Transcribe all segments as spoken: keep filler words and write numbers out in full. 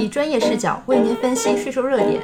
以专业视角为您分析税收热点。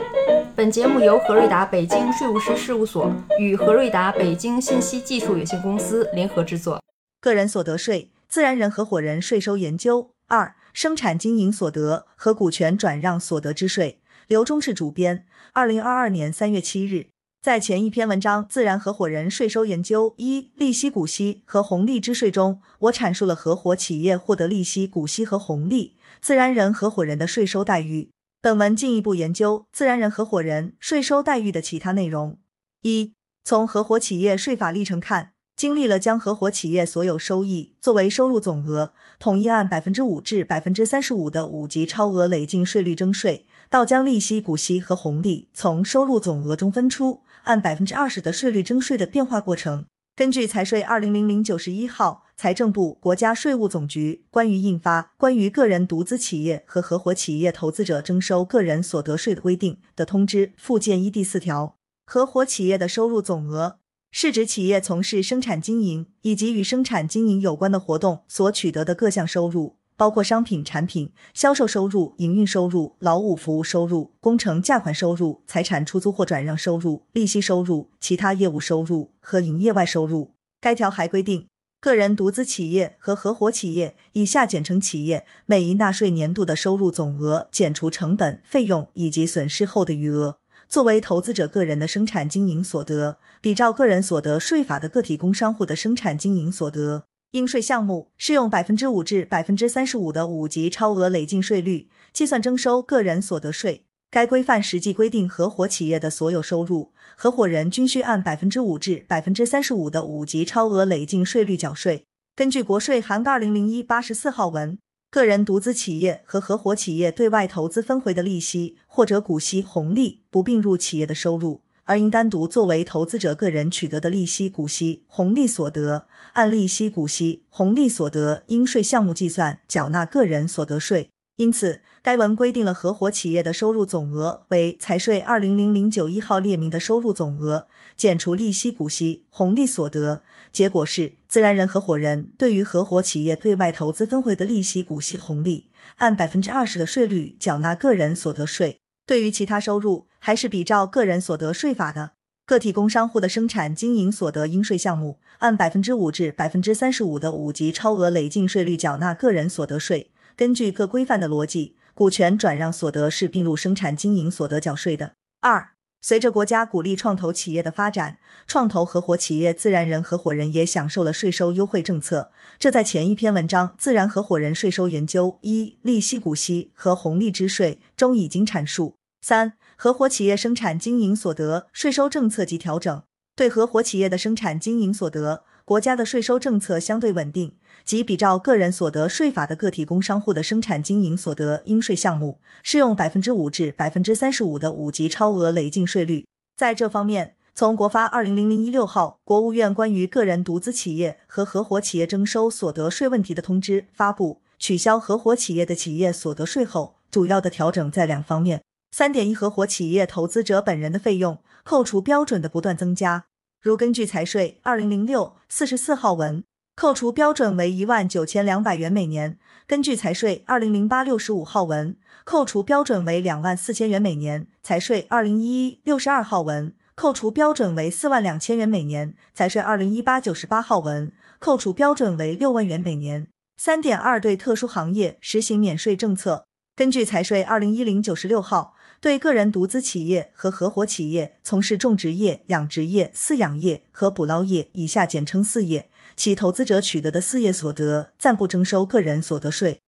本节目由何瑞达北京税务师事务所与何瑞达北京信息技术有限公司联合制作。个人所得税、自然人合伙人税收研究二、生产经营所得和股权转让所得之税。刘忠志主编，二零二二年三月七日。在前一篇文章《自然合伙人税收研究一：利息、股息和红利之税》中，我阐述了合伙企业获得利息、股息和红利，自然人合伙人的税收待遇。本文进一步研究自然人合伙人税收待遇的其他内容。一、从合伙企业税法历程看，经历了将合伙企业所有收益作为收入总额，统一按 百分之五 至 百分之三十五 的五级超额累进税率征税，到将利息、股息和红利从收入总额中分出，按 百分之二十 的税率征税的变化过程。根据财税二零零零九十一号，财政部、国家税务总局关于印发《关于个人独资企业和合伙企业投资者征收个人所得税的规定》的通知附件一第四条。合伙企业的收入总额是指企业从事生产经营以及与生产经营有关的活动所取得的各项收入，包括商品、产品、销售收入、营运收入、劳务服务收入、工程价款收入、财产出租或转让收入、利息收入、其他业务收入和营业外收入。该条还规定，个人独资企业和合伙企业（以下简称企业）每一纳税年度的收入总额减除成本、费用以及损失后的余额，作为投资者个人的生产经营所得，比照个人所得税法的个体工商户的生产经营所得。应税项目适用 百分之五 至 百分之三十五 的五级超额累进税率计算征收个人所得税。该规范实际规定，合伙企业的所有收入，合伙人均需按 百分之五 至 百分之三十五 的五级超额累进税率缴税。根据国税函二零零一八十四号文，个人独资企业和合伙企业对外投资分回的利息或者股息、红利不并入企业的收入，而应单独作为投资者个人取得的利息、股息、红利所得，按利息、股息、红利所得应税项目计算缴纳个人所得税。因此，该文规定了合伙企业的收入总额为财税二零零零九一号列明的收入总额减除利息、股息、红利所得。结果是，自然人合伙人对于合伙企业对外投资分回的利息、股息、红利，按 百分之二十 的税率缴纳个人所得税。对于其他收入，还是比照个人所得税法的个体工商户的生产经营所得应税项目，按 百分之五 至 百分之三十五 的五级超额累进税率缴纳个人所得税。根据各规范的逻辑，股权转让所得是并入生产经营所得缴税的。二、随着国家鼓励创投企业的发展，创投合伙企业、自然人合伙人也享受了税收优惠政策。这在前一篇文章《自然合伙人税收研究一：利息、股息和红利之税》中已经阐述。三、合伙企业生产经营所得税收政策及调整。对合伙企业的生产经营所得，国家的税收政策相对稳定，即比照个人所得税法的个体工商户的生产经营所得应税项目，适用 百分之五 至 百分之三十五 的五级超额累进税率。在这方面，从国发二零零零一六号国务院关于个人独资企业和合伙企业征收所得税问题的通知发布，取消合伙企业的企业所得税后，主要的调整在两方面。三点一 合伙企业投资者本人的费用扣除标准的不断增加，如根据财税二零零六四十四号文，扣除标准为 一万九千两百元每年；根据财税二零零八六十五号文，扣除标准为 两万四千元每年；财税二零一一六十二号文，扣除标准为 四万两千元每年；财税二零一八九十八号文，扣除标准为 六万元每年。 三点二 对特殊行业实行免税政策。根据财税二零一零九十六号，对个人独资企业和合伙企业从事种植业、养殖业、饲养业和捕捞业（以下简称饲业）其投资者取得的饲业所得，暂不征收个人所得税。